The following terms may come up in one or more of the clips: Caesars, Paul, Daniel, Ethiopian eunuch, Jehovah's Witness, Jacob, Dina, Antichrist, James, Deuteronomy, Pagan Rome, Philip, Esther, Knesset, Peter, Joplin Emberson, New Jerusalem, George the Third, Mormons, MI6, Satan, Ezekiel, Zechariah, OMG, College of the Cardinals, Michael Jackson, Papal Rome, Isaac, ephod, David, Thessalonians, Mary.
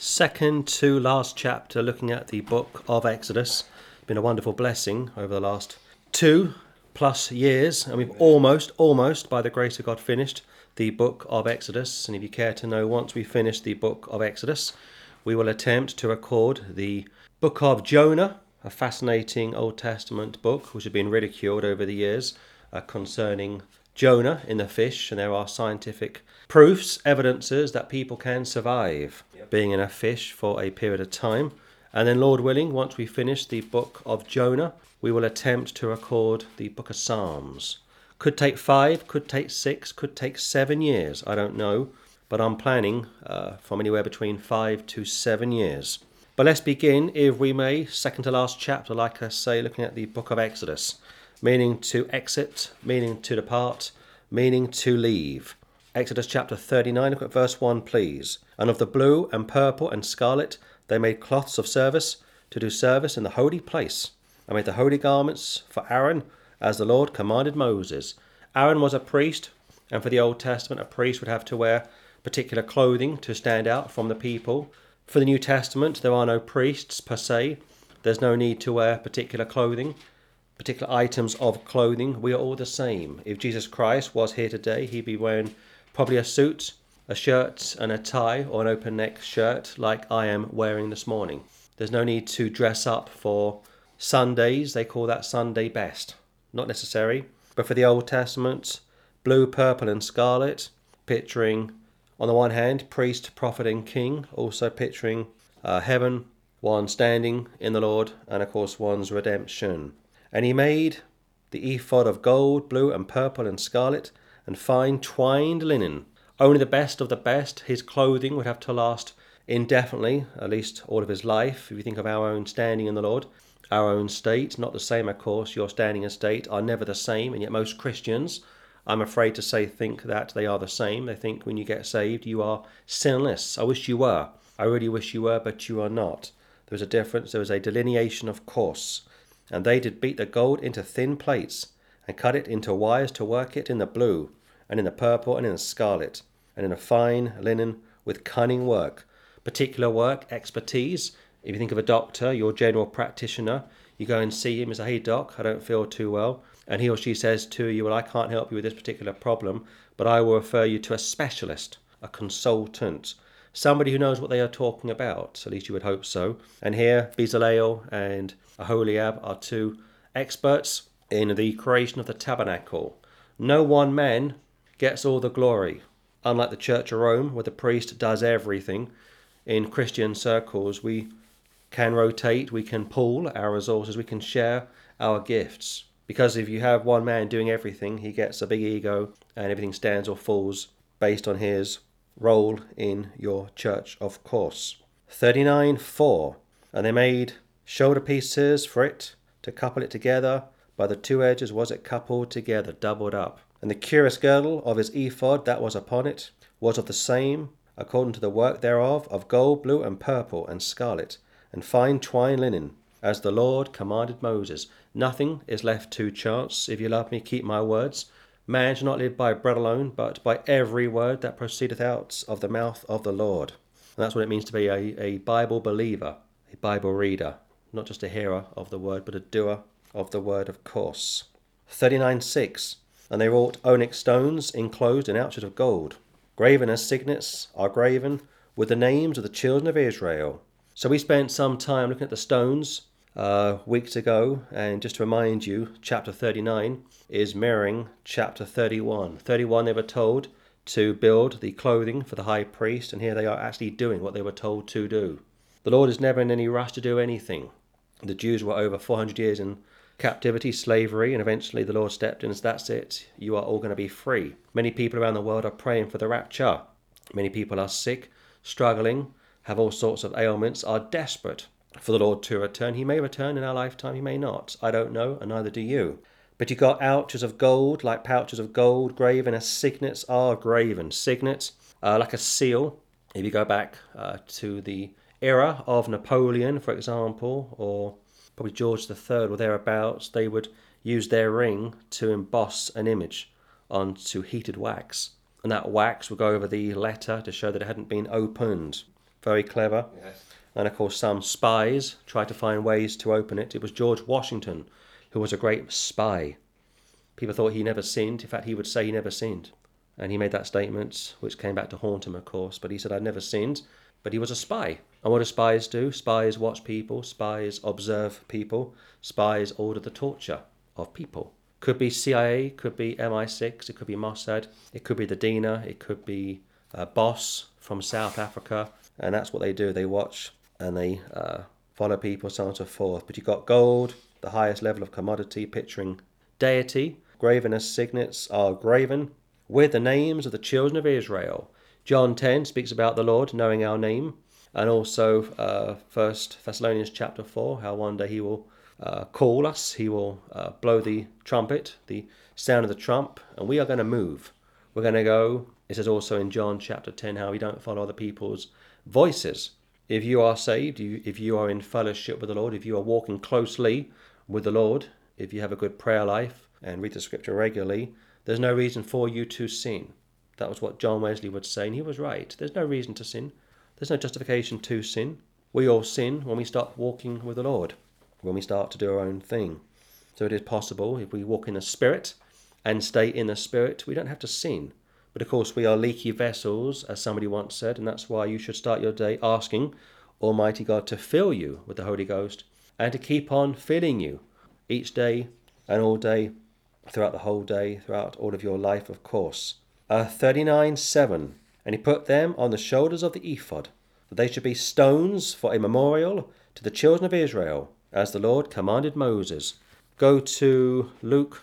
second to last chapter, looking at the book of Exodus. It's been a wonderful blessing over the last 2+ years, and we've almost, by the grace of God, finished the book of Exodus. And if you care to know, once we finish the book of Exodus, we will attempt to record the book of Jonah, a fascinating Old Testament book which has been ridiculed over the years concerning Jonah in the fish, and there are scientific proofs, evidences that people can survive being in a fish for a period of time. And then, Lord willing, once we finish the book of Jonah, we will attempt to record the book of Psalms. Could take 5, could take 6, could take 7 years, I don't know, but I'm planning from anywhere between 5 to 7 years. But let's begin, if we may, second to last chapter, like I say, looking at the book of Exodus. Meaning to exit, meaning to depart, meaning to leave. Exodus chapter 39, look at verse 1, please. And of the blue and purple and scarlet they made cloths of service to do service in the holy place, and made the holy garments for Aaron, as the Lord commanded Moses. Aaron was a priest, and for the Old Testament a priest would have to wear particular clothing to stand out from the people. For the New Testament there are no priests per se. There's no need to wear particular clothing, particular items of clothing. We are all the same. If Jesus Christ was here today, he'd be wearing probably a suit, a shirt and a tie, or an open neck shirt like I am wearing this morning. There's no need to dress up for Sundays. They call that Sunday best. Not necessary. But for the Old Testament, blue, purple and scarlet, picturing on the one hand priest, prophet and king, also picturing heaven, one standing in the Lord, and of course one's redemption. And he made the ephod of gold, blue and purple and scarlet, and fine twined linen. Only the best of the best. His clothing would have to last indefinitely, at least all of his life. If you think of our own standing in the Lord, our own state, not the same, of course. Your standing and state are never the same, and yet most Christians, I'm afraid to say, think that they are the same. They think when you get saved, you are sinless. I wish you were. I really wish you were, but you are not. There is a difference. There is a delineation, of course. And they did beat the gold into thin plates, and cut it into wires to work it in the blue, and in the purple, and in the scarlet, and in a fine linen with cunning work. Particular work, expertise. If you think of a doctor, your general practitioner, you go and see him and say, hey doc, I don't feel too well. And he or she says to you, well, I can't help you with this particular problem, but I will refer you to a specialist, a consultant, somebody who knows what they are talking about. At least you would hope so. And here, Bezaleel and Aholiab are two experts in the creation of the tabernacle. No one man gets all the glory. Unlike the Church of Rome, where the priest does everything, in Christian circles we can rotate, we can pool our resources, we can share our gifts. Because if you have one man doing everything, he gets a big ego and everything stands or falls based on his role in your church, of course. 39:4. And they made shoulder pieces for it to couple it together. By the two edges was it coupled together, doubled up. And the curious girdle of his ephod that was upon it was of the same, according to the work thereof, of gold, blue, and purple, and scarlet, and fine twined linen, as the Lord commanded Moses. Nothing is left to chance. If you love me, keep my words. Man shall not live by bread alone, but by every word that proceedeth out of the mouth of the Lord. And that's what it means to be a Bible believer, a Bible reader, not just a hearer of the word, but a doer of the word, of course. 39:6. And they wrought onyx stones enclosed in outside of gold, graven as signets are graven with the names of the children of Israel. So we spent some time looking at the stones weeks ago, and just to remind you, chapter 39 is mirroring chapter 31. 31, they were told to build the clothing for the high priest, and here they are actually doing what they were told to do. The Lord is never in any rush to do anything. The Jews were over 400 years in captivity, slavery, and eventually the Lord stepped in and said, that's it, you are all going to be free. Many people around the world are praying for the rapture. Many people are sick, struggling, have all sorts of ailments, are desperate for the Lord to return. He may return in our lifetime, he may not. I don't know, and neither do you. But you got ouches of gold, like pouches of gold, graven as signets are graven. Signets, like a seal. If you go back to the era of Napoleon, for example, or probably George the Third or thereabouts, they would use their ring to emboss an image onto heated wax. And that wax would go over the letter to show that it hadn't been opened. very clever. Yes. And of course some spies tried to find ways to open it. It was George Washington who was a great spy. People thought he never sinned. In fact, he would say he never sinned. And he made that statement, which came back to haunt him, of course. But he said, I've never sinned. But he was a spy. And what do spies do? Spies watch people. Spies observe people. Spies order the torture of people. Could be CIA, could be MI6, it could be Mossad, it could be the Dina, it could be a boss from South Africa. And that's what they do. They watch and they follow people, so on and so forth. But you've got gold, the highest level of commodity, picturing deity. Graven as signets are graven with the names of the children of Israel. John 10 speaks about the Lord knowing our name. And also 1 Thessalonians chapter 4, how one day he will call us. He will blow the trumpet, the sound of the trump, and we are going to move. We're going to go. It says also in John chapter 10 how we don't follow other people's voices. If you are saved, if you are in fellowship with the Lord, if you are walking closely with the Lord, if you have a good prayer life and read the scripture regularly, there's no reason for you to sin. That was what John Wesley would say, and he was right. There's no reason to sin. There's no justification to sin. We all sin when we start walking with the Lord, when we start to do our own thing. So it is possible, if we walk in the Spirit and stay in the Spirit, we don't have to sin. But of course, we are leaky vessels, as somebody once said, and that's why you should start your day asking Almighty God to fill you with the Holy Ghost and to keep on filling you each day and all day, throughout the whole day, throughout all of your life, of course. 39:7. And he put them on the shoulders of the ephod, that they should be stones for a memorial to the children of Israel, as the Lord commanded Moses. Go to Luke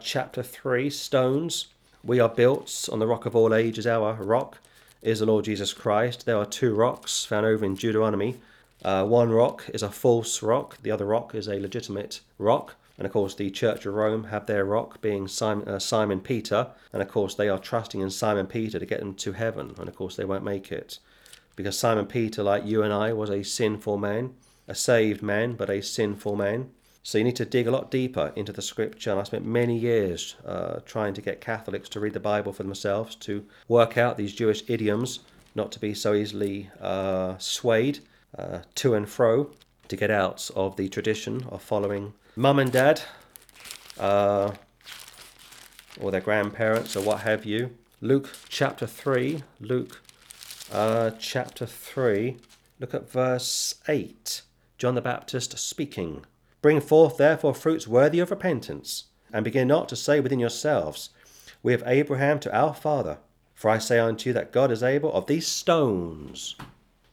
chapter 3, stones. We are built on the rock of all ages. Our rock is the Lord Jesus Christ. There are two rocks found over in Deuteronomy. One rock is a false rock. The other rock is a legitimate rock. And of course the Church of Rome have their rock being Simon Peter. And of course they are trusting in Simon Peter to get them to heaven. And of course they won't make it. Because Simon Peter, like you and I, was a sinful man. A saved man, but a sinful man. So you need to dig a lot deeper into the scripture. And I spent many years trying to get Catholics to read the Bible for themselves, to work out these Jewish idioms, not to be so easily swayed to and fro, to get out of the tradition of following mum and dad or their grandparents or what have you. Luke chapter 3, look at verse 8. John the Baptist speaking. Bring forth therefore fruits worthy of repentance, and begin not to say within yourselves, we have Abraham to our father. For I say unto you that God is able of these stones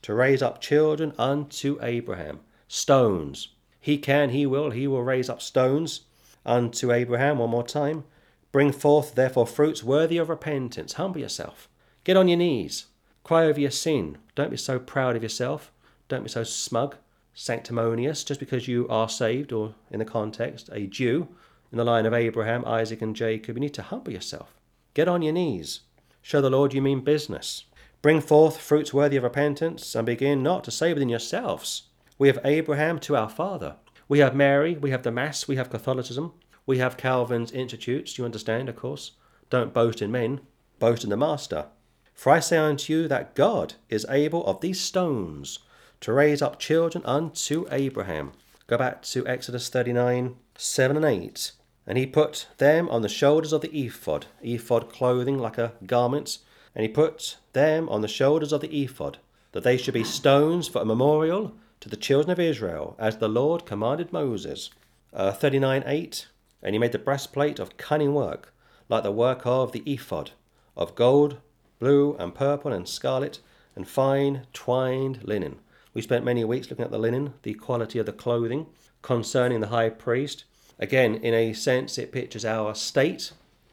to raise up children unto Abraham. Stones. He can, he will raise up stones unto Abraham. One more time. Bring forth therefore fruits worthy of repentance. Humble yourself. Get on your knees. Cry over your sin. Don't be so proud of yourself. Don't be so smug. Sanctimonious, just because you are saved, or in the context a Jew in the line of Abraham, Isaac and Jacob. You need to humble yourself. Get on your knees. Show the Lord you mean business. Bring forth fruits worthy of repentance, and begin not to say within yourselves, we have Abraham to our father. We have Mary, we have the Mass, we have Catholicism, we have Calvin's institutes. You understand, of course. Don't boast in men, boast in the Master. For I say unto you that God is able of these stones to raise up children unto Abraham. Go back to Exodus 39:7 and 8. And he put them on the shoulders of the ephod. Ephod, clothing like a garment. And he put them on the shoulders of the ephod, that they should be stones for a memorial to the children of Israel, as the Lord commanded Moses. 39:8. And he made the breastplate of cunning work, like the work of the ephod, of gold, blue, and purple, and scarlet, and fine twined linen. We spent many weeks looking at the linen, the quality of the clothing, concerning the high priest. Again, in a sense, it pictures our state,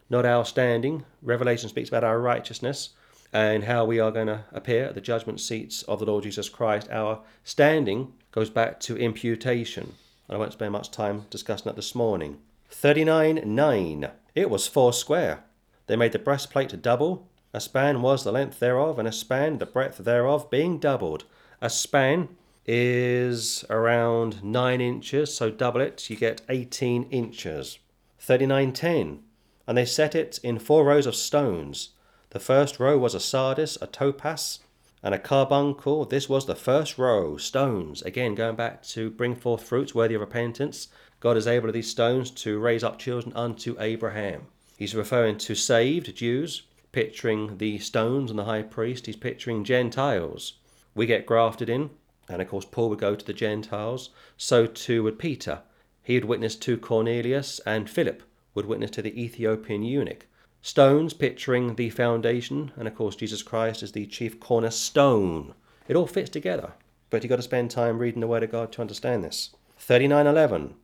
not our standing. Revelation speaks about our righteousness and how we are going to appear at the judgment seats of the Lord Jesus Christ. Our standing goes back to imputation. I won't spend much time discussing that this morning. 39:9. It was 4 square. They made the breastplate double. A span was the length thereof, and a span the breadth thereof, being doubled. A span is around 9 inches, so double it, you get 18 inches. 39:10, and they set it in 4 rows of stones. The first row was a sardis, a topaz, and a carbuncle. This was the first row. Stones, again going back to bring forth fruits worthy of repentance. God is able of these stones to raise up children unto Abraham. He's referring to saved Jews, picturing the stones and the high priest. He's picturing Gentiles. We get grafted in, and of course Paul would go to the Gentiles. So too would Peter. He would witness to Cornelius, and Philip would witness to the Ethiopian eunuch. Stones picturing the foundation, and of course Jesus Christ is the chief cornerstone. It all fits together, but you've got to spend time reading the Word of God to understand this. 39:11.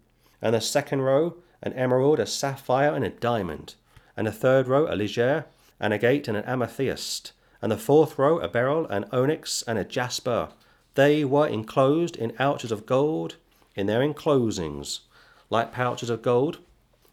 And the second row, an emerald, a sapphire, and a diamond. And the third row, a ligure, and a agate, and an amethyst. And the fourth row, a beryl, an onyx, and a jasper. They were enclosed in ouches of gold, in their enclosings, like pouches of gold.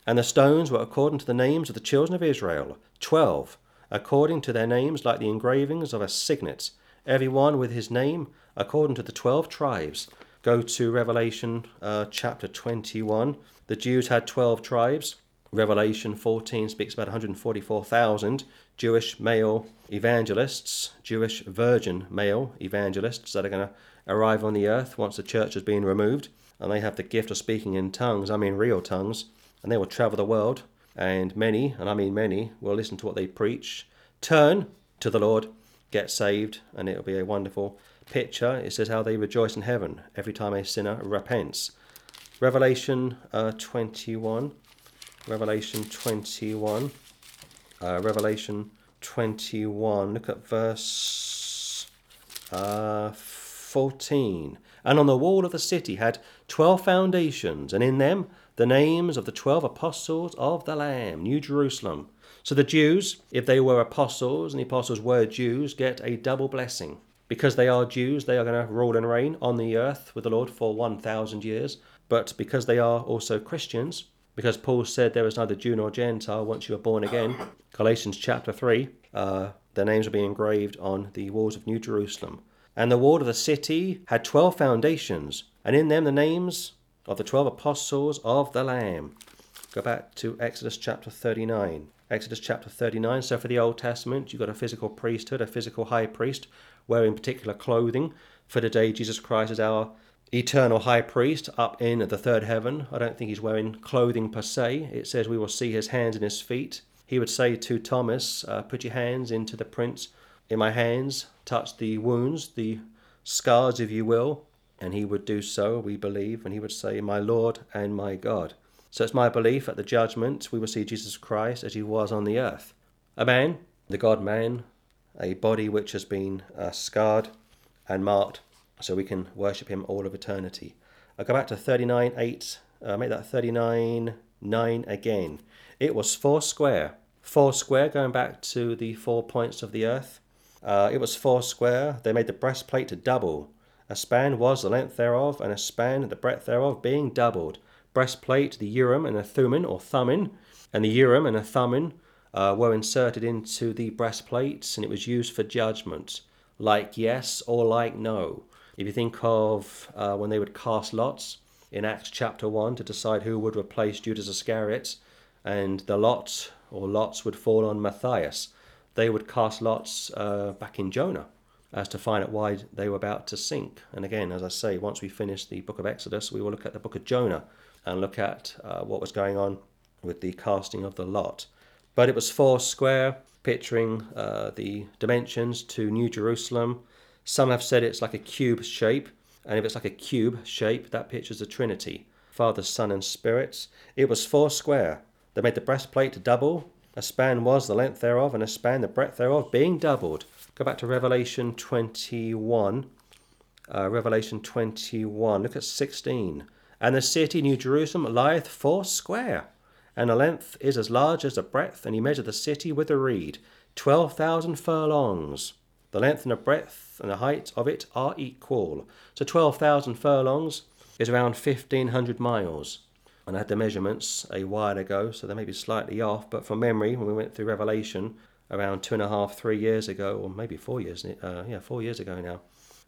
And the stones were according to the names of the children of Israel, 12, according to their names, like the engravings of a signet, every one with his name, according to the 12 tribes. Go to Revelation chapter 21. The Jews had 12 tribes. Revelation 14 speaks about 144,000 Jewish male evangelists, Jewish virgin male evangelists that are going to arrive on the earth once the church has been removed. And they have the gift of speaking in tongues, I mean real tongues. And they will travel the world. And many, and I mean many, will listen to what they preach, turn to the Lord, get saved, and it will be a wonderful picture. It says how they rejoice in heaven every time a sinner repents. Revelation 21. Revelation 21. Revelation 21. Look at verse 14. And on the wall of the city had 12 foundations, and in them the names of the 12 apostles of the Lamb, New Jerusalem. So the Jews, if they were apostles, and the apostles were Jews, get a double blessing. Because they are Jews, they are going to rule and reign on the earth with the Lord for 1,000 years. But because they are also Christians, because Paul said there is neither Jew nor Gentile once you are born again, Galatians chapter 3, their names will be engraved on the walls of New Jerusalem. And the wall of the city had 12 foundations, and in them the names of the 12 apostles of the Lamb. Go back to Exodus chapter 39. Exodus chapter 39. So for the Old Testament, you've got a physical priesthood, a physical high priest, wearing particular clothing. For today, Jesus Christ is our eternal high priest up in the third heaven. I don't think he's wearing clothing per se. It says we will see his hands and his feet. He would say to Thomas, put your hands into the prints in my hands, touch the wounds, the scars, if you will. And he would do so, we believe, and he would say, my Lord and my God. So it's my belief at the judgment we will see Jesus Christ as he was on the earth. A man, the God-man, a body which has been scarred and marked so we can worship him all of eternity. I'll go back to 39:8, make that 39:9 again. It was foursquare. Foursquare, going back to the 4 points of the earth. It was foursquare. They made the breastplate to double. A span was the length thereof, and a span the breadth thereof, being doubled. Breastplate, the urim and a thummim, or thumbin, and the urim and a thumbin were inserted into the breastplates, and it was used for judgment, like yes or like no. If you think of when they would cast lots in Acts chapter 1 to decide who would replace Judas Iscariot, and the lot or lots would fall on Matthias, they would cast lots back in Jonah as to find out why they were about to sink. And again, as I say, once we finish the book of Exodus, we will look at the book of Jonah and look at what was going on with the casting of the lot. But it was four square, picturing the dimensions to New Jerusalem. Some have said it's like a cube shape, and if it's like a cube shape, that pictures the Trinity, Father, Son, and Spirit. It was four square. They made the breastplate to double. A span was the length thereof, and a span the breadth thereof, being doubled. Go back to Revelation 21. Revelation 21. Look at 16. And the city, New Jerusalem, lieth foursquare, and the length is as large as the breadth, and he measured the city with a reed, 12,000 furlongs. The length and the breadth and the height of it are equal. So 12,000 furlongs is around 1,500 miles. And I had the measurements a while ago, so they may be slightly off, but from memory, when we went through Revelation around 2.5, 3 years ago, or maybe 4 years, 4 years ago now,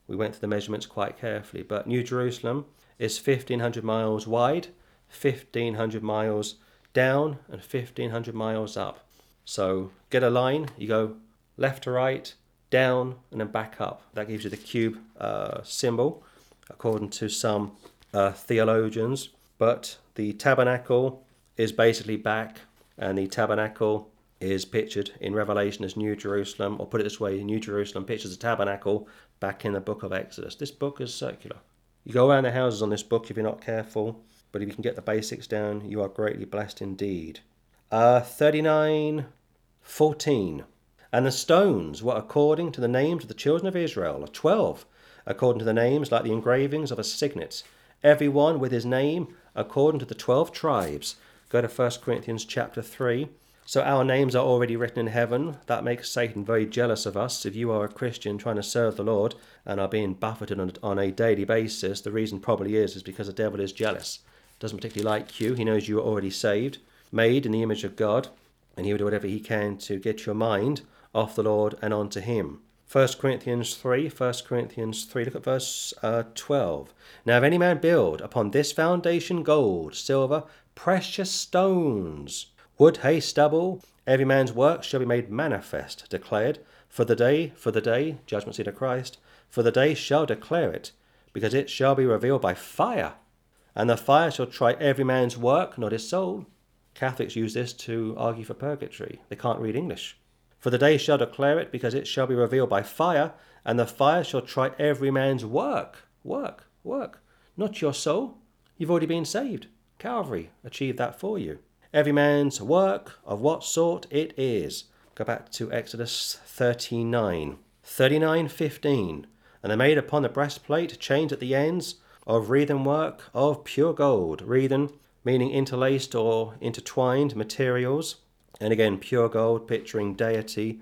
we went through the measurements quite carefully. But New Jerusalem is 1,500 miles wide, 1,500 miles down, and 1,500 miles up. So get a line, you go left to right, down, and then back up. That gives you the cube symbol, according to some theologians. But the tabernacle is basically back, and the tabernacle is pictured in Revelation as New Jerusalem, or put it this way, New Jerusalem pictures the tabernacle back in the book of Exodus. This book is circular. You go around the houses on this book if you're not careful, but if you can get the basics down, you are greatly blessed indeed. 39:14. And the stones were according to the names of the children of Israel, 12, according to the names like the engravings of a signet, every one with his name according to the 12 tribes. Go to 1 Corinthians chapter 3. So our names are already written in heaven. That makes Satan very jealous of us. If you are a Christian trying to serve the Lord and are being buffeted on a daily basis, the reason probably is because the devil is jealous. Doesn't particularly like you. He knows you are already saved, made in the image of God, and he will do whatever he can to get your mind off the Lord and onto him. 1 Corinthians 3, look at verse 12. Now if any man build upon this foundation gold, silver, precious stones, wood, hay, stubble, every man's work shall be made manifest, declared, for the day, judgment seat of Christ, for the day shall declare it, because it shall be revealed by fire, and the fire shall try every man's work, not his soul. Catholics use this to argue for purgatory. They can't read English. For the day shall declare it, because it shall be revealed by fire, and the fire shall try every man's work, not your soul. You've already been saved. Calvary achieved that for you. Every man's work, of what sort it is. Go back to Exodus 39:15. And they made upon the breastplate chains at the ends of wreathen work of pure gold. Wreathen, meaning interlaced or intertwined materials. And again, pure gold, picturing deity.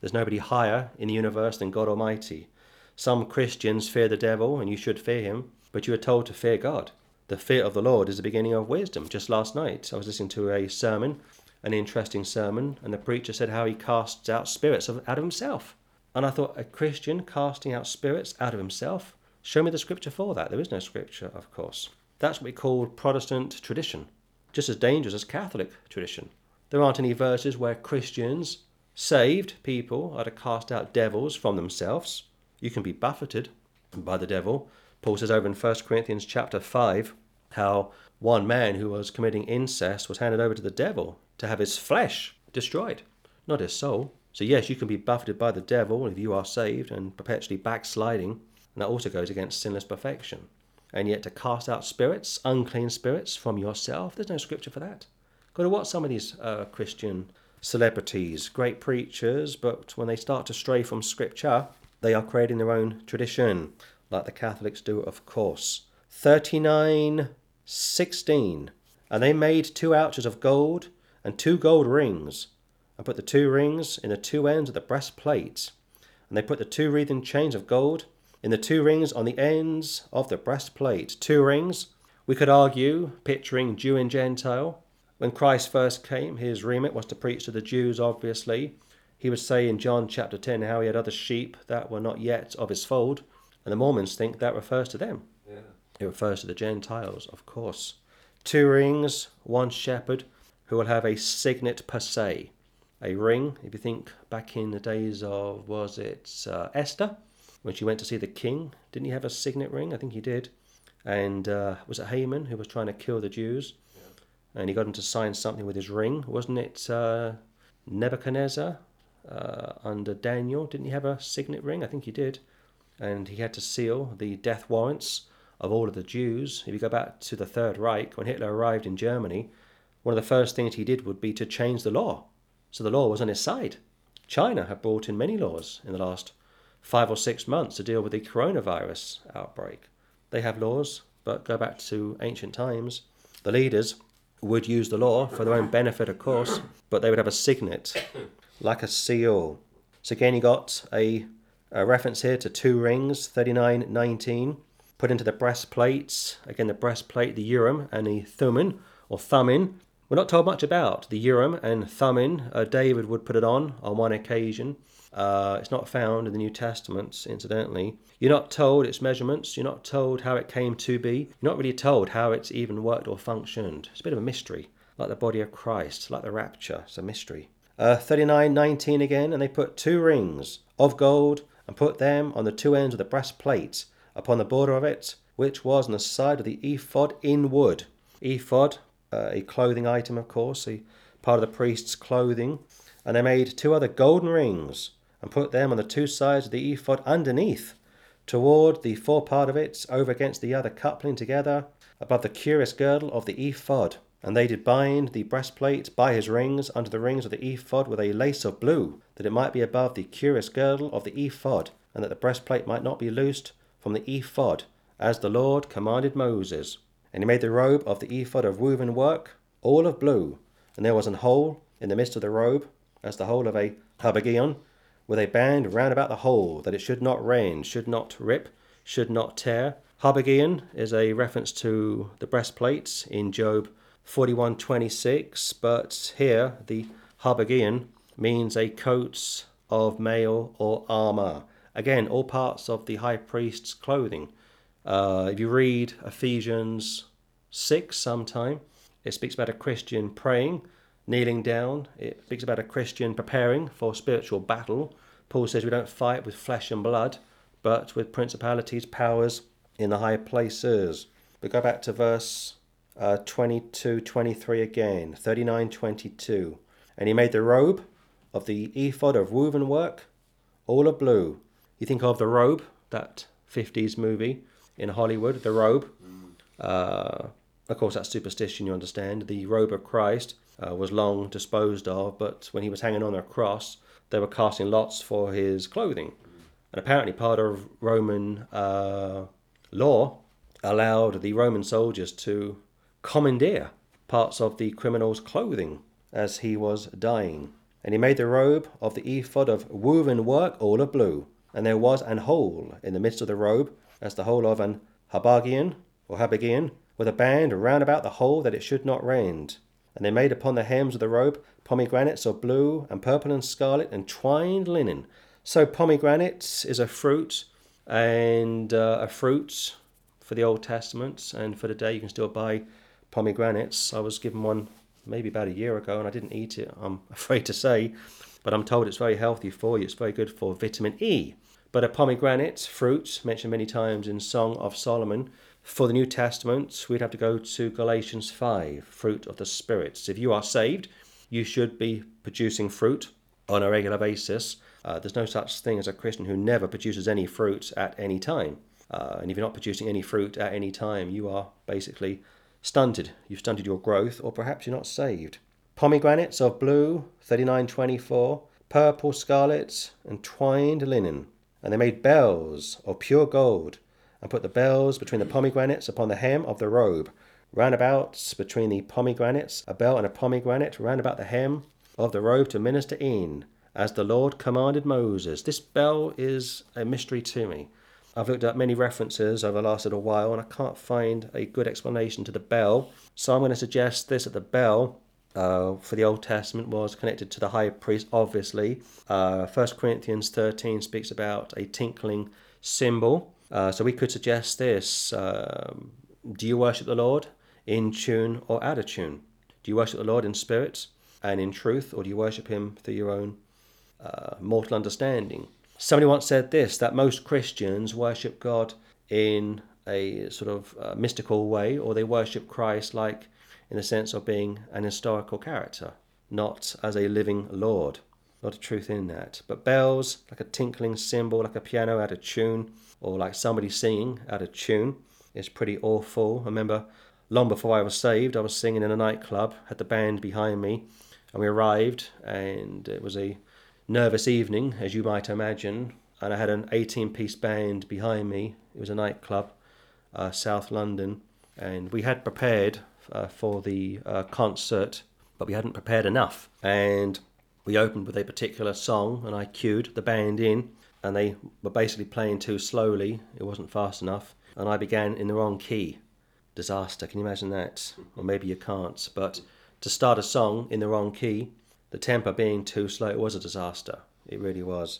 There's nobody higher in the universe than God Almighty. Some Christians fear the devil, and you should fear him, but you are told to fear God. The fear of the Lord is the beginning of wisdom. Just last night, I was listening to a sermon, an interesting sermon, and the preacher said how he casts out spirits out of himself. And I thought, a Christian casting out spirits out of himself? Show me the scripture for that. There is no scripture, of course. That's what we call Protestant tradition, just as dangerous as Catholic tradition. There aren't any verses where Christians, saved people, are to cast out devils from themselves. You can be buffeted by the devil. Paul says over in 1 Corinthians chapter 5 how one man who was committing incest was handed over to the devil to have his flesh destroyed, not his soul. So yes, you can be buffeted by the devil if you are saved and perpetually backsliding, and that also goes against sinless perfection. And yet to cast out spirits, unclean spirits from yourself, there's no scripture for that. Go to watch some of these Christian celebrities, great preachers, but when they start to stray from scripture, they are creating their own tradition, like the Catholics do, of course. 39:16. And they made 2 ouches of gold and 2 gold rings, and put the 2 rings in the 2 ends of the breastplate. And they put the 2 wreathen chains of gold in the 2 rings on the ends of the breastplate. 2 rings, we could argue, picturing Jew and Gentile. When Christ first came, his remit was to preach to the Jews, obviously. He would say in John chapter 10 how he had other sheep that were not yet of his fold. And the Mormons think that refers to them. Yeah. It refers to the Gentiles, of course. 2 rings, 1 shepherd, who will have a signet per se. A ring, if you think back in the days of, Esther? When she went to see the king, didn't he have a signet ring? I think he did. And was it Haman who was trying to kill the Jews? Yeah. And he got them to sign something with his ring. Wasn't it Nebuchadnezzar under Daniel? Didn't he have a signet ring? I think he did. And he had to seal the death warrants of all of the Jews. If you go back to the Third Reich, when Hitler arrived in Germany, one of the first things he did would be to change the law. So the law was on his side. China have brought in many laws in the last 5 or 6 months to deal with the coronavirus outbreak. They have laws, but go back to ancient times. The leaders would use the law for their own benefit, of course, but they would have a signet, like a seal. So again, you got a reference here to 2 rings, 39:19, put into the breastplates. Again, the breastplate, the urim and the thummim, or thumbin. We're not told much about the urim and thumbin. David would put it on one occasion. It's not found in the New Testament, incidentally. You're not told its measurements. You're not told how it came to be. You're not really told how it's even worked or functioned. It's a bit of a mystery, like the body of Christ, like the rapture. It's a mystery. 39:19 again, and they put two rings of gold and put them on the two ends of the brass plate upon the border of it, which was on the side of the ephod in wood. Ephod, a clothing item, of course, a part of the priest's clothing. And they made two other golden rings and put them on the two sides of the ephod underneath, toward the forepart of it, over against the other coupling together, above the curious girdle of the ephod. And they did bind the breastplate by his rings unto the rings of the ephod with a lace of blue, that it might be above the curious girdle of the ephod, and that the breastplate might not be loosed from the ephod, as the Lord commanded Moses. And he made the robe of the ephod of woven work, all of blue, and there was an hole in the midst of the robe, as the hole of a habergeon, with a band round about the hole, that it should not rend, should not rip, should not tear. Habergeon is a reference to the breastplates in Job 41:26, but here the habergeon means a coat of mail or armour. Again, all parts of the high priest's clothing. If you read Ephesians 6 sometime, it speaks about a Christian praying, kneeling down. It speaks about a Christian preparing for spiritual battle. Paul says we don't fight with flesh and blood, but with principalities, powers in the high places. We go back to verse 22-23 again, 39:22. And he made the robe of the ephod of woven work, all of blue. You think of The Robe, that 50s movie in Hollywood, The Robe. Of course, that's superstition, you understand. The robe of Christ was long disposed of, but when he was hanging on a cross, they were casting lots for his clothing. And apparently part of Roman law allowed the Roman soldiers to commandeer parts of the criminal's clothing as he was dying. And he made the robe of the ephod of woven work, all of blue. And there was an hole in the midst of the robe, as the hole of an habergeon, or habergeon, with a band round about the hole, that it should not rend. And they made upon the hems of the robe pomegranates of blue and purple and scarlet and twined linen. So pomegranates is a fruit, and a fruit for the Old Testament, and for today you can still buy pomegranates. I was given one maybe about a year ago, and I didn't eat it, I'm afraid to say, but I'm told it's very healthy for you. It's very good for vitamin E. But a pomegranate fruit, mentioned many times in Song of Solomon, for the New Testament, we'd have to go to Galatians 5, fruit of the Spirit. If you are saved, you should be producing fruit on a regular basis. There's no such thing as a Christian who never produces any fruit at any time. And if you're not producing any fruit at any time, you are basically stunted. You've stunted your growth, or perhaps you're not saved. Pomegranates of blue, 39:24, purple, scarlet, and twined linen. And they made bells of pure gold, and put the bells between the pomegranates upon the hem of the robe. Roundabouts between the pomegranates, a bell and a pomegranate, round about the hem of the robe to minister in, as the Lord commanded Moses. This bell is a mystery to me. I've looked up many references over the last little while, and I can't find a good explanation to the bell. So I'm going to suggest this, that the bell for the Old Testament was connected to the high priest, obviously. 1 Corinthians 13 speaks about a tinkling cymbal. So we could suggest this. Do you worship the Lord in tune or out of tune? Do you worship the Lord in spirit and in truth, or do you worship him through your own mortal understanding? Somebody once said this, that most Christians worship God in a sort of mystical way, or they worship Christ like in the sense of being an historical character, not as a living Lord. A lot of truth in that. But bells, like a tinkling cymbal, like a piano out of tune, or like somebody singing out of tune, is pretty awful. I remember long before I was saved, I was singing in a nightclub, had the band behind me, and we arrived, and it was a nervous evening, as you might imagine, and I had an 18-piece band behind me. It was a nightclub, South London, and we had prepared for the concert, but we hadn't prepared enough. And we opened with a particular song, and I cued the band in, and they were basically playing too slowly. It wasn't fast enough, and I began in the wrong key. Disaster, can you imagine that? Or maybe you can't, but to start a song in the wrong key, the tempo being too slow, it was a disaster. It really was.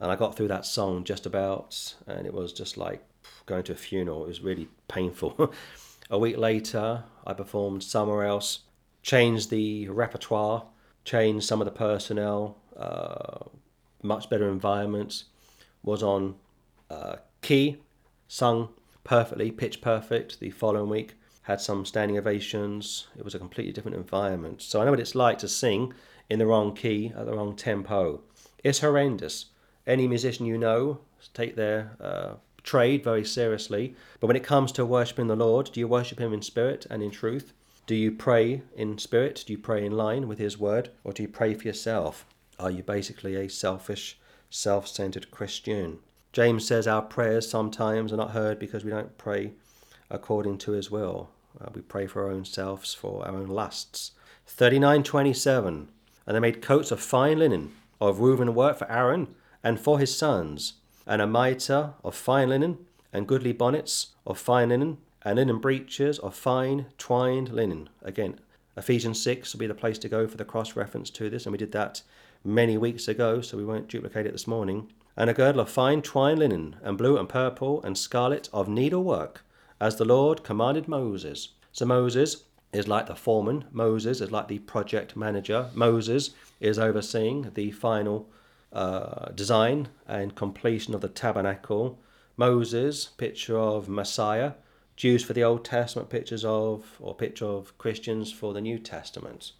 And I got through that song just about, and it was just like going to a funeral. It was really painful. A week later, I performed somewhere else, changed the repertoire, changed some of the personnel, much better environments, was on key, sung perfectly, pitch perfect the following week, had some standing ovations. It was a completely different environment. So I know what it's like to sing in the wrong key, at the wrong tempo. It's horrendous. Any musician you know, take their trade very seriously. But when it comes to worshipping the Lord, do you worship Him in spirit and in truth? Do you pray in spirit? Do you pray in line with His word? Or do you pray for yourself? Are you basically a selfish, self-centered Christian? James says our prayers sometimes are not heard because we don't pray according to His will. We pray for our own selves, for our own lusts. 39:27, and they made coats of fine linen, of woven work for Aaron and for his sons, and a mitre of fine linen, and goodly bonnets of fine linen, and linen breeches of fine twined linen. Again, Ephesians 6 will be the place to go for the cross-reference to this, and we did that many weeks ago, so we won't duplicate it this morning. And a girdle of fine twined linen, and blue and purple and scarlet of needlework, as the Lord commanded Moses. So Moses is like the foreman. Moses is like the project manager. Moses is overseeing the final design and completion of the tabernacle. Moses, picture of Messiah. Jews for the Old Testament, picture of Christians for the New Testament.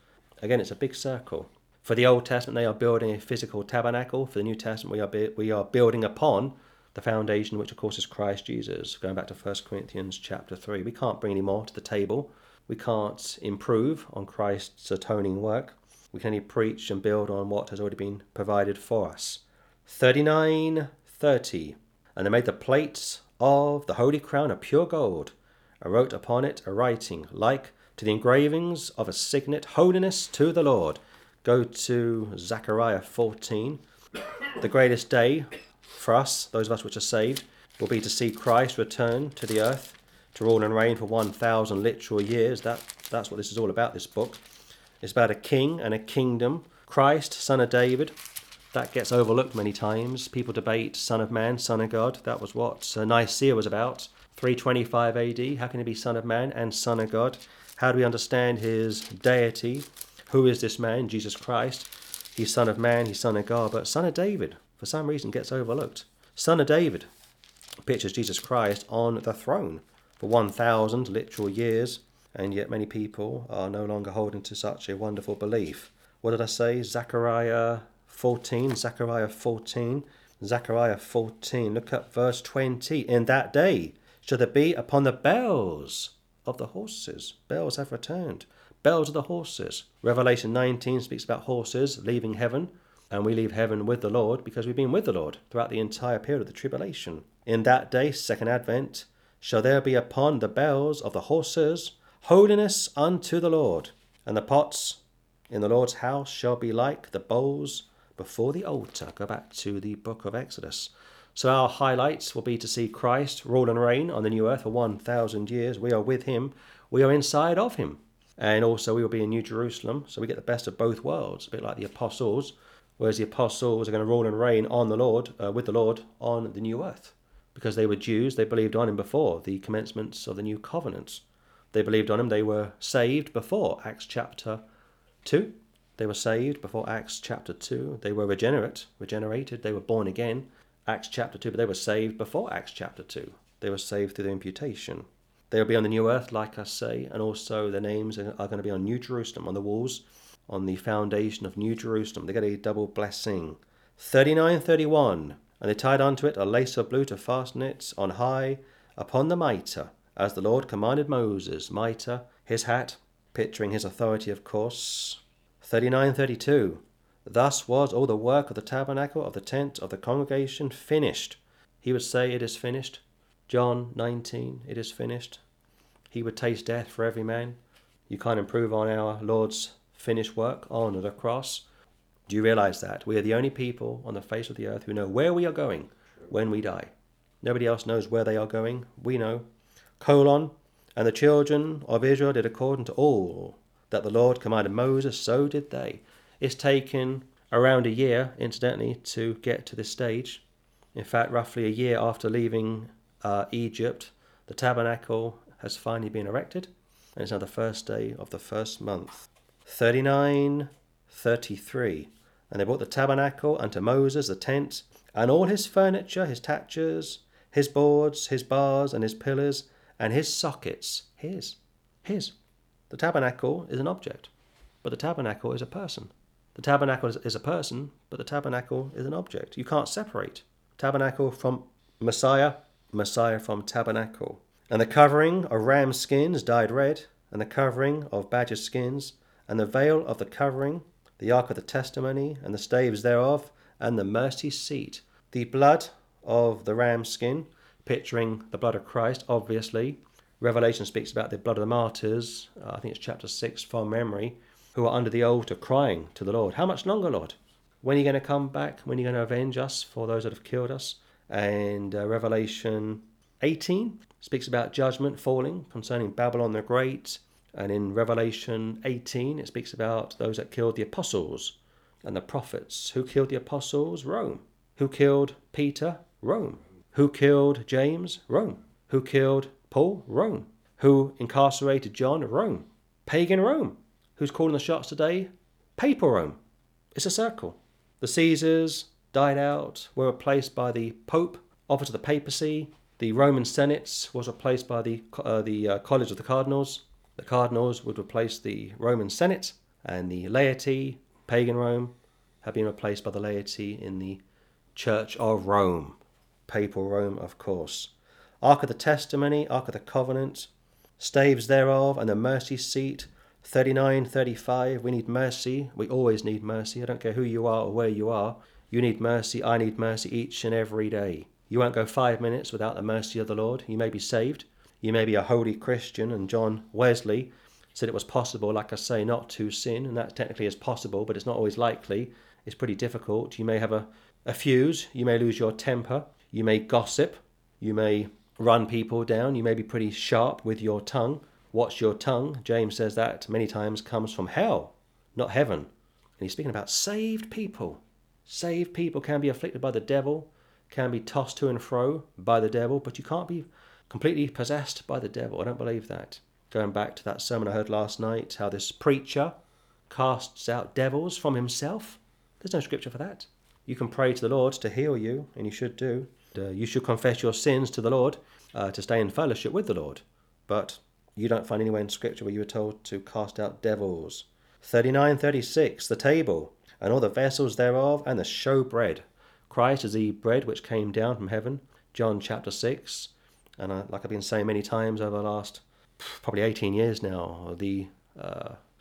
Again, it's a big circle. For the Old Testament, they are building a physical tabernacle. For the New Testament, we are building upon the foundation, which of course is Christ Jesus. Going back to 1 Corinthians chapter 3, we can't bring any more to the table. We can't improve on Christ's atoning work. We can only preach and build on what has already been provided for us. 39:30, and they made the plates of the holy crown of pure gold, and wrote upon it a writing like to the engravings of a signet, holiness to the Lord. Go to Zechariah 14. The greatest day for us, those of us which are saved, will be to see Christ return to the earth to rule and reign for 1,000 literal years. That's what this is all about, this book. It's about a king and a kingdom. Christ, son of David, that gets overlooked many times. People debate son of man, son of God. That was what Nicaea was about. 325 AD, how can he be son of man and son of God? How do we understand his deity? Who is this man, Jesus Christ? He's son of man, he's son of God, but son of David, for some reason, gets overlooked. Son of David pictures Jesus Christ on the throne for 1,000 literal years. And yet many people are no longer holding to such a wonderful belief. What did I say? Zechariah 14. Look at verse 20. In that day shall there be upon the bells of the horses. Bells have returned. Bells of the horses. Revelation 19 speaks about horses leaving heaven. And we leave heaven with the Lord because we've been with the Lord throughout the entire period of the tribulation. In that day, second advent, shall there be upon the bells of the horses holiness unto the Lord, and the pots in the Lord's house shall be like the bowls before the altar. Go back to the book of Exodus. So our highlights will be to see Christ rule and reign on the new earth for 1,000 years. We are with Him. We are inside of Him. And also we will be in New Jerusalem, so we get the best of both worlds, a bit like the apostles, whereas the apostles are going to rule and reign on the Lord, with the Lord on the new earth. Because they were Jews, they believed on Him before the commencements of the new covenants. They believed on Him. They were saved before Acts chapter 2. They were saved before Acts chapter 2. They were regenerated. They were born again. Acts chapter 2. But they were saved before Acts chapter 2. They were saved through the imputation. They will be on the new earth, like I say. And also their names are going to be on New Jerusalem, on the walls, on the foundation of New Jerusalem. They get a double blessing. 39:31. And they tied unto it a lace of blue to fasten it on high upon the mitre, as the Lord commanded Moses. Mitre, his hat, picturing his authority, of course. 39:32. Thus was all the work of the tabernacle of the tent of the congregation finished. He would say, it is finished. John 19, it is finished. He would taste death for every man. You can't improve on our Lord's finished work on the cross. Do you realize that? We are the only people on the face of the earth who know where we are going when we die. Nobody else knows where they are going. We know. And the children of Israel did according to all that the Lord commanded Moses, so did they. It's taken around a year, incidentally, to get to this stage. In fact, roughly a year after leaving Egypt, the tabernacle has finally been erected, and it's now the first day of the first month. 39, 33. And they brought the tabernacle unto Moses, the tent, and all his furniture, his tatches, his boards, his bars, and his pillars, and his sockets. His. The tabernacle is an object, but the tabernacle is a person. The tabernacle is a person, but the tabernacle is an object. You can't separate tabernacle from Messiah, Messiah from tabernacle. And the covering of ram skins dyed red, and the covering of badger skins, and the veil of the covering, the ark of the testimony, and the staves thereof, and the mercy seat. The blood of the ram skin, picturing the blood of Christ, obviously. Revelation speaks about the blood of the martyrs, I think it's chapter 6 from memory, who are under the altar crying to the Lord, "How much longer, Lord? When are you going to come back? When are you going to avenge us for those that have killed us?" And Revelation 18 speaks about judgment falling concerning Babylon the Great. And in Revelation 18, it speaks about those that killed the apostles and the prophets. Who killed the apostles? Rome. Who killed Peter? Rome. Who killed James? Rome. Who killed Paul? Rome. Who incarcerated John? Rome. Pagan Rome. Who's calling the shots today? Papal Rome. It's a circle. The Caesars died out, were replaced by the Pope, offered to the papacy. The Roman Senate was replaced by the College of the Cardinals. The cardinals would replace the Roman Senate, and the laity, pagan Rome, have been replaced by the laity in the Church of Rome. Papal Rome, of course. Ark of the Testimony, Ark of the Covenant, staves thereof, and the mercy seat. 39, 35, we need mercy. We always need mercy. I don't care who you are or where you are. You need mercy. I need mercy each and every day. You won't go 5 minutes without the mercy of the Lord. You may be saved. You may be a holy Christian, and John Wesley said it was possible, like I say, not to sin, and that technically is possible, but it's not always likely. It's pretty difficult. You may have a fuse. You may lose your temper. You may gossip. You may run people down. You may be pretty sharp with your tongue. Watch your tongue. James says that many times comes from hell, not heaven. And he's speaking about saved people. Saved people can be afflicted by the devil, can be tossed to and fro by the devil, but you can't be completely possessed by the devil. I don't believe that. Going back to that sermon I heard last night, how this preacher casts out devils from himself. There's no scripture for that. You can pray to the Lord to heal you, and you should do. You should confess your sins to the Lord to stay in fellowship with the Lord. But you don't find anywhere in scripture where you were told to cast out devils. 39:36, the table, and all the vessels thereof, and the showbread. Christ is the bread which came down from heaven. John chapter 6. And like I've been saying many times over the last probably 18 years now, the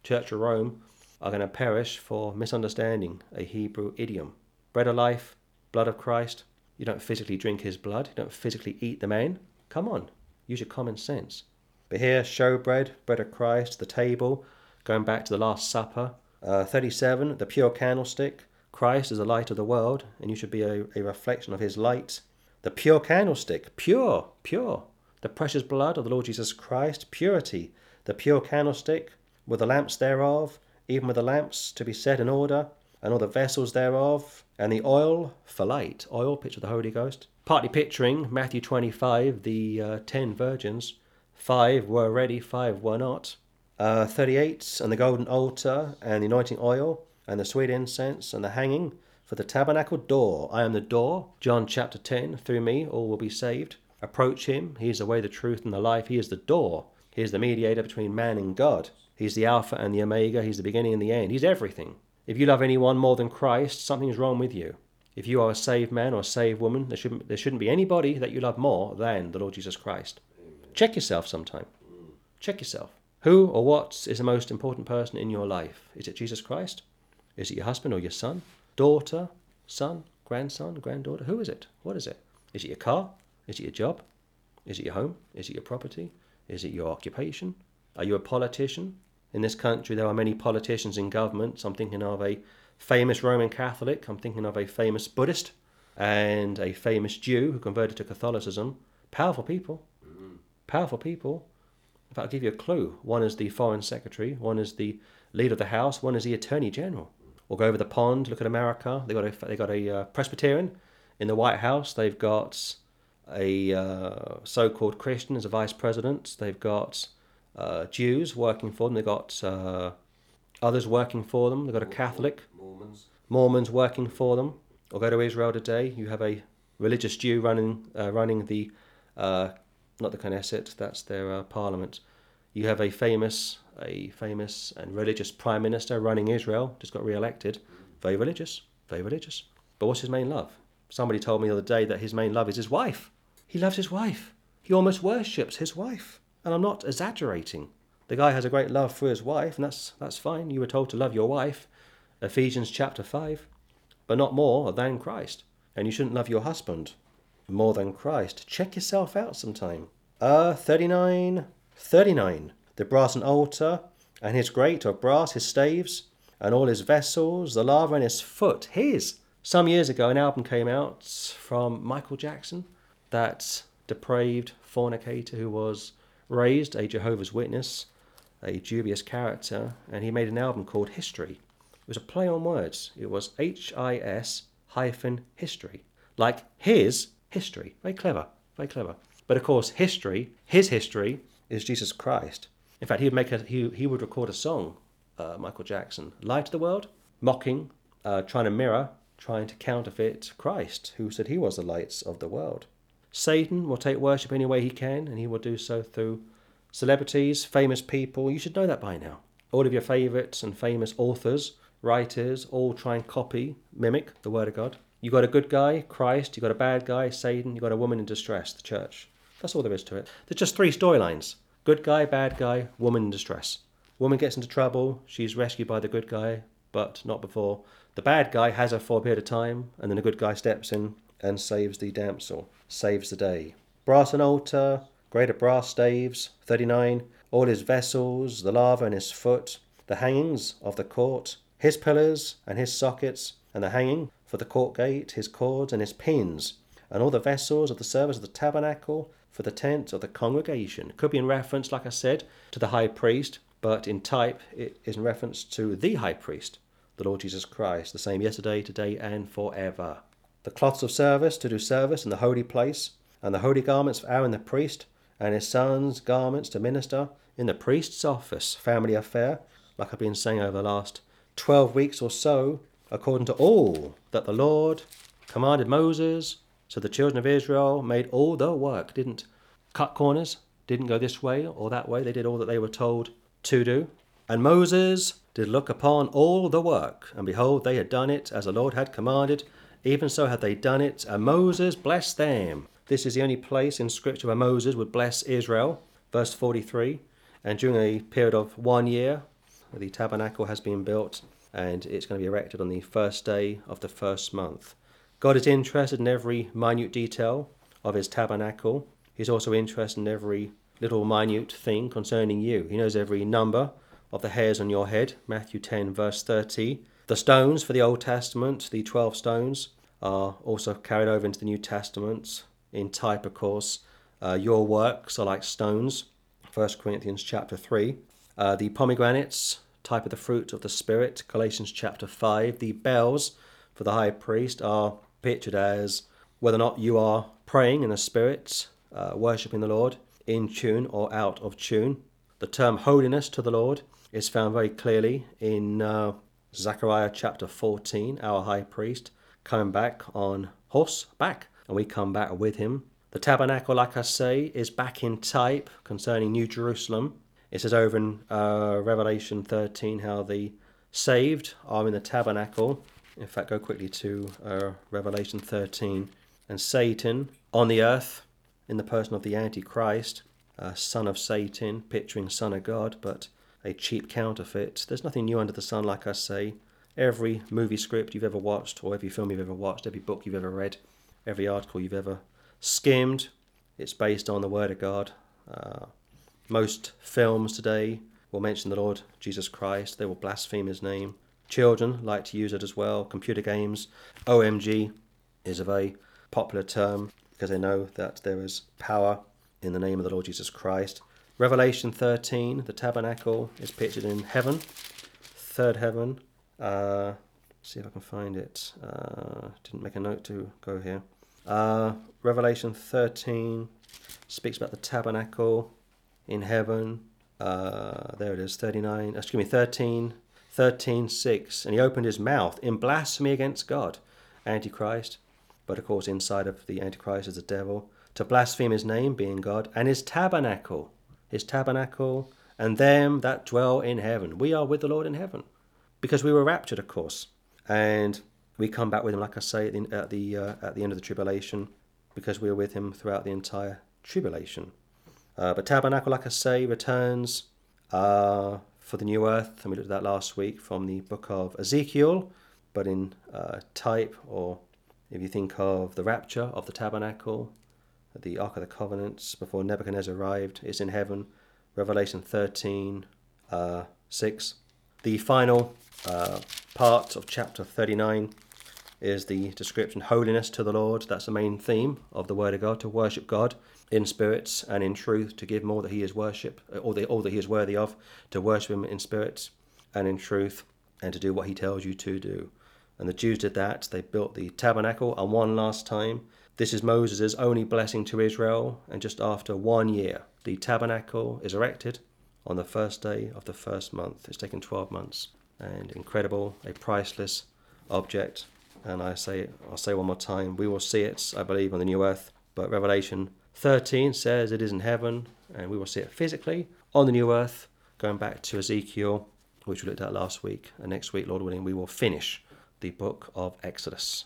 Church of Rome are going to perish for misunderstanding a Hebrew idiom. Bread of life, blood of Christ. You don't physically drink his blood. You don't physically eat the man. Come on, use your common sense. But here, showbread, bread of Christ, the table, going back to the Last Supper. 37, the pure candlestick. Christ is the light of the world, and you should be a reflection of his light. The pure candlestick, pure, the precious blood of the Lord Jesus Christ, purity, the pure candlestick, with the lamps thereof, even with the lamps to be set in order, and all the vessels thereof, and the oil for light. Oil, picture of the Holy Ghost. Partly picturing Matthew 25, the 10 virgins, 5 were ready, 5 were not. 38, and the golden altar, and the anointing oil, and the sweet incense, and the hanging, for the tabernacle door. I am the door. John chapter 10, through me all will be saved. Approach him. He is the way, the truth, and the life. He is the door. He is the mediator between man and God. He's the Alpha and the Omega. He's the beginning and the end. He's everything. If you love anyone more than Christ, something is wrong with you. If you are a saved man or a saved woman, there shouldn't be anybody that you love more than the Lord Jesus Christ. Amen. Check yourself sometime. Check yourself. Who or what is the most important person in your life? Is it Jesus Christ? Is it your husband or your son? Daughter, son, granddaughter, who is it? What is it? Is it your car? Is it your job? Is it your home? Is it your property? Is it your occupation? Are you a politician? In this country, there are many politicians in government. I'm thinking of a famous Roman Catholic. I'm thinking of a famous Buddhist and a famous Jew who converted to Catholicism. Powerful people. Powerful people. In fact, I'll give you a clue. One is the Foreign Secretary. One is the leader of the House. One is the Attorney General. Or go over the pond, look at America. They got a Presbyterian in the White House. They've got a so-called Christian as a vice president. They've got Jews working for them. They've got others working for them. They've got a Catholic, Mormons working for them. Or go to Israel today, you have a religious Jew running the, not the Knesset, that's their parliament. You have a famous and religious prime minister running Israel, just got re-elected. Very religious, very religious. But what's his main love? Somebody told me the other day that his main love is his wife. He loves his wife. He almost worships his wife. And I'm not exaggerating. The guy has a great love for his wife, and that's fine. You were told to love your wife, Ephesians chapter 5, but not more than Christ. And you shouldn't love your husband more than Christ. Check yourself out sometime. 39. The brass and altar, and his grate of brass, his staves, and all his vessels, the laver and his foot, his. Some years ago, an album came out from Michael Jackson, that depraved fornicator who was raised a Jehovah's Witness, a dubious character, and he made an album called History. It was a play on words. It was HIS-history, like his history. Very clever, very clever. But of course, his history, is Jesus Christ. In fact, he would record a song, Michael Jackson, Light of the World, mocking, trying to counterfeit Christ, who said he was the lights of the world. Satan will take worship any way he can, and he will do so through celebrities, famous people. You should know that by now. All of your favourites and famous authors, writers, all try and copy, mimic the word of God. You got a good guy, Christ. You got a bad guy, Satan. You got a woman in distress, the church. That's all there is to it. There's just three storylines. Good guy, bad guy, woman in distress. Woman gets into trouble. She's rescued by the good guy, but not before the bad guy has her for a period of time, and then the good guy steps in and saves the damsel, saves the day. Brass and altar, grate of brass staves, 39, all his vessels, the laver and his foot, the hangings of the court, his pillars and his sockets, and the hanging for the court gate, his cords and his pins, and all the vessels of the service of the tabernacle for the tent of the congregation. Could be in reference, like I said, to the high priest, but in type it is in reference to the high priest, the Lord Jesus Christ, the same yesterday, today, and forever. The cloths of service to do service in the holy place, and the holy garments for Aaron the priest, and his son's garments to minister in the priest's office. Family affair, like I've been saying over the last 12 weeks or so, according to all that the Lord commanded Moses. So the children of Israel made all their work, didn't cut corners, didn't go this way or that way. They did all that they were told to do. And Moses did look upon all the work, and behold, they had done it as the Lord had commanded. Even so had they done it, and Moses blessed them. This is the only place in Scripture where Moses would bless Israel. Verse 43, and during a period of 1 year, the tabernacle has been built, and it's going to be erected on the first day of the first month. God is interested in every minute detail of his tabernacle. He's also interested in every little minute thing concerning you. He knows every number of the hairs on your head. Matthew 10, verse 30. The stones for the Old Testament, the 12 stones, are also carried over into the New Testament in type, of course. Your works are like stones, 1 Corinthians chapter 3. The pomegranates, type of the fruit of the Spirit, Galatians chapter 5. The bells for the high priest are pictured as whether or not you are praying in the Spirit, worshipping the Lord, in tune or out of tune. The term holiness to the Lord is found very clearly in Zechariah chapter 14, our high priest coming back on horseback, and we come back with him. The tabernacle, like I say, is back in type concerning New Jerusalem. It says over in Revelation 13 how the saved are in the tabernacle. In fact, go quickly to Revelation 13. And Satan on the earth in the person of the Antichrist, son of Satan, picturing son of God, but a cheap counterfeit. There's nothing new under the sun, like I say. Every movie script you've ever watched, or every film you've ever watched, every book you've ever read, every article you've ever skimmed, it's based on the Word of God. Most films today will mention the Lord Jesus Christ. They will blaspheme his name. Children like to use it as well. Computer games, OMG is a very popular term because they know that there is power in the name of the Lord Jesus Christ. Revelation 13, the tabernacle is pictured in heaven, third heaven. See if I can find it. Didn't make a note to go here. Revelation 13 speaks about the tabernacle in heaven. There it is, 39. Excuse me, 13, 13:6, and he opened his mouth in blasphemy against God, Antichrist. But of course, inside of the Antichrist is the devil, to blaspheme his name, being God, and his tabernacle, and them that dwell in heaven. We are with the Lord in heaven, because we were raptured, of course, and we come back with him, like I say, at the end of the tribulation, because we are with him throughout the entire tribulation. But tabernacle, like I say, returns for the new earth, and we looked at that last week from the book of Ezekiel, but in type, or if you think of the rapture of the tabernacle, the Ark of the Covenants, before Nebuchadnezzar arrived, is in heaven, Revelation 13, 6. The final part of chapter 39 is the description, holiness to the Lord. That's the main theme of the Word of God, to worship God in spirits and in truth, to give more that he is worship, all that he is worthy of, to worship him in spirits and in truth, and to do what he tells you to do. And the Jews did that. They built the tabernacle, and one last time, this is Moses' only blessing to Israel, and just after 1 year, the tabernacle is erected on the first day of the first month. It's taken 12 months, and incredible, a priceless object. And I'll say one more time, we will see it, I believe, on the new earth. But Revelation 13 says it is in heaven, and we will see it physically on the new earth, going back to Ezekiel, which we looked at last week. And next week, Lord willing, we will finish the book of Exodus.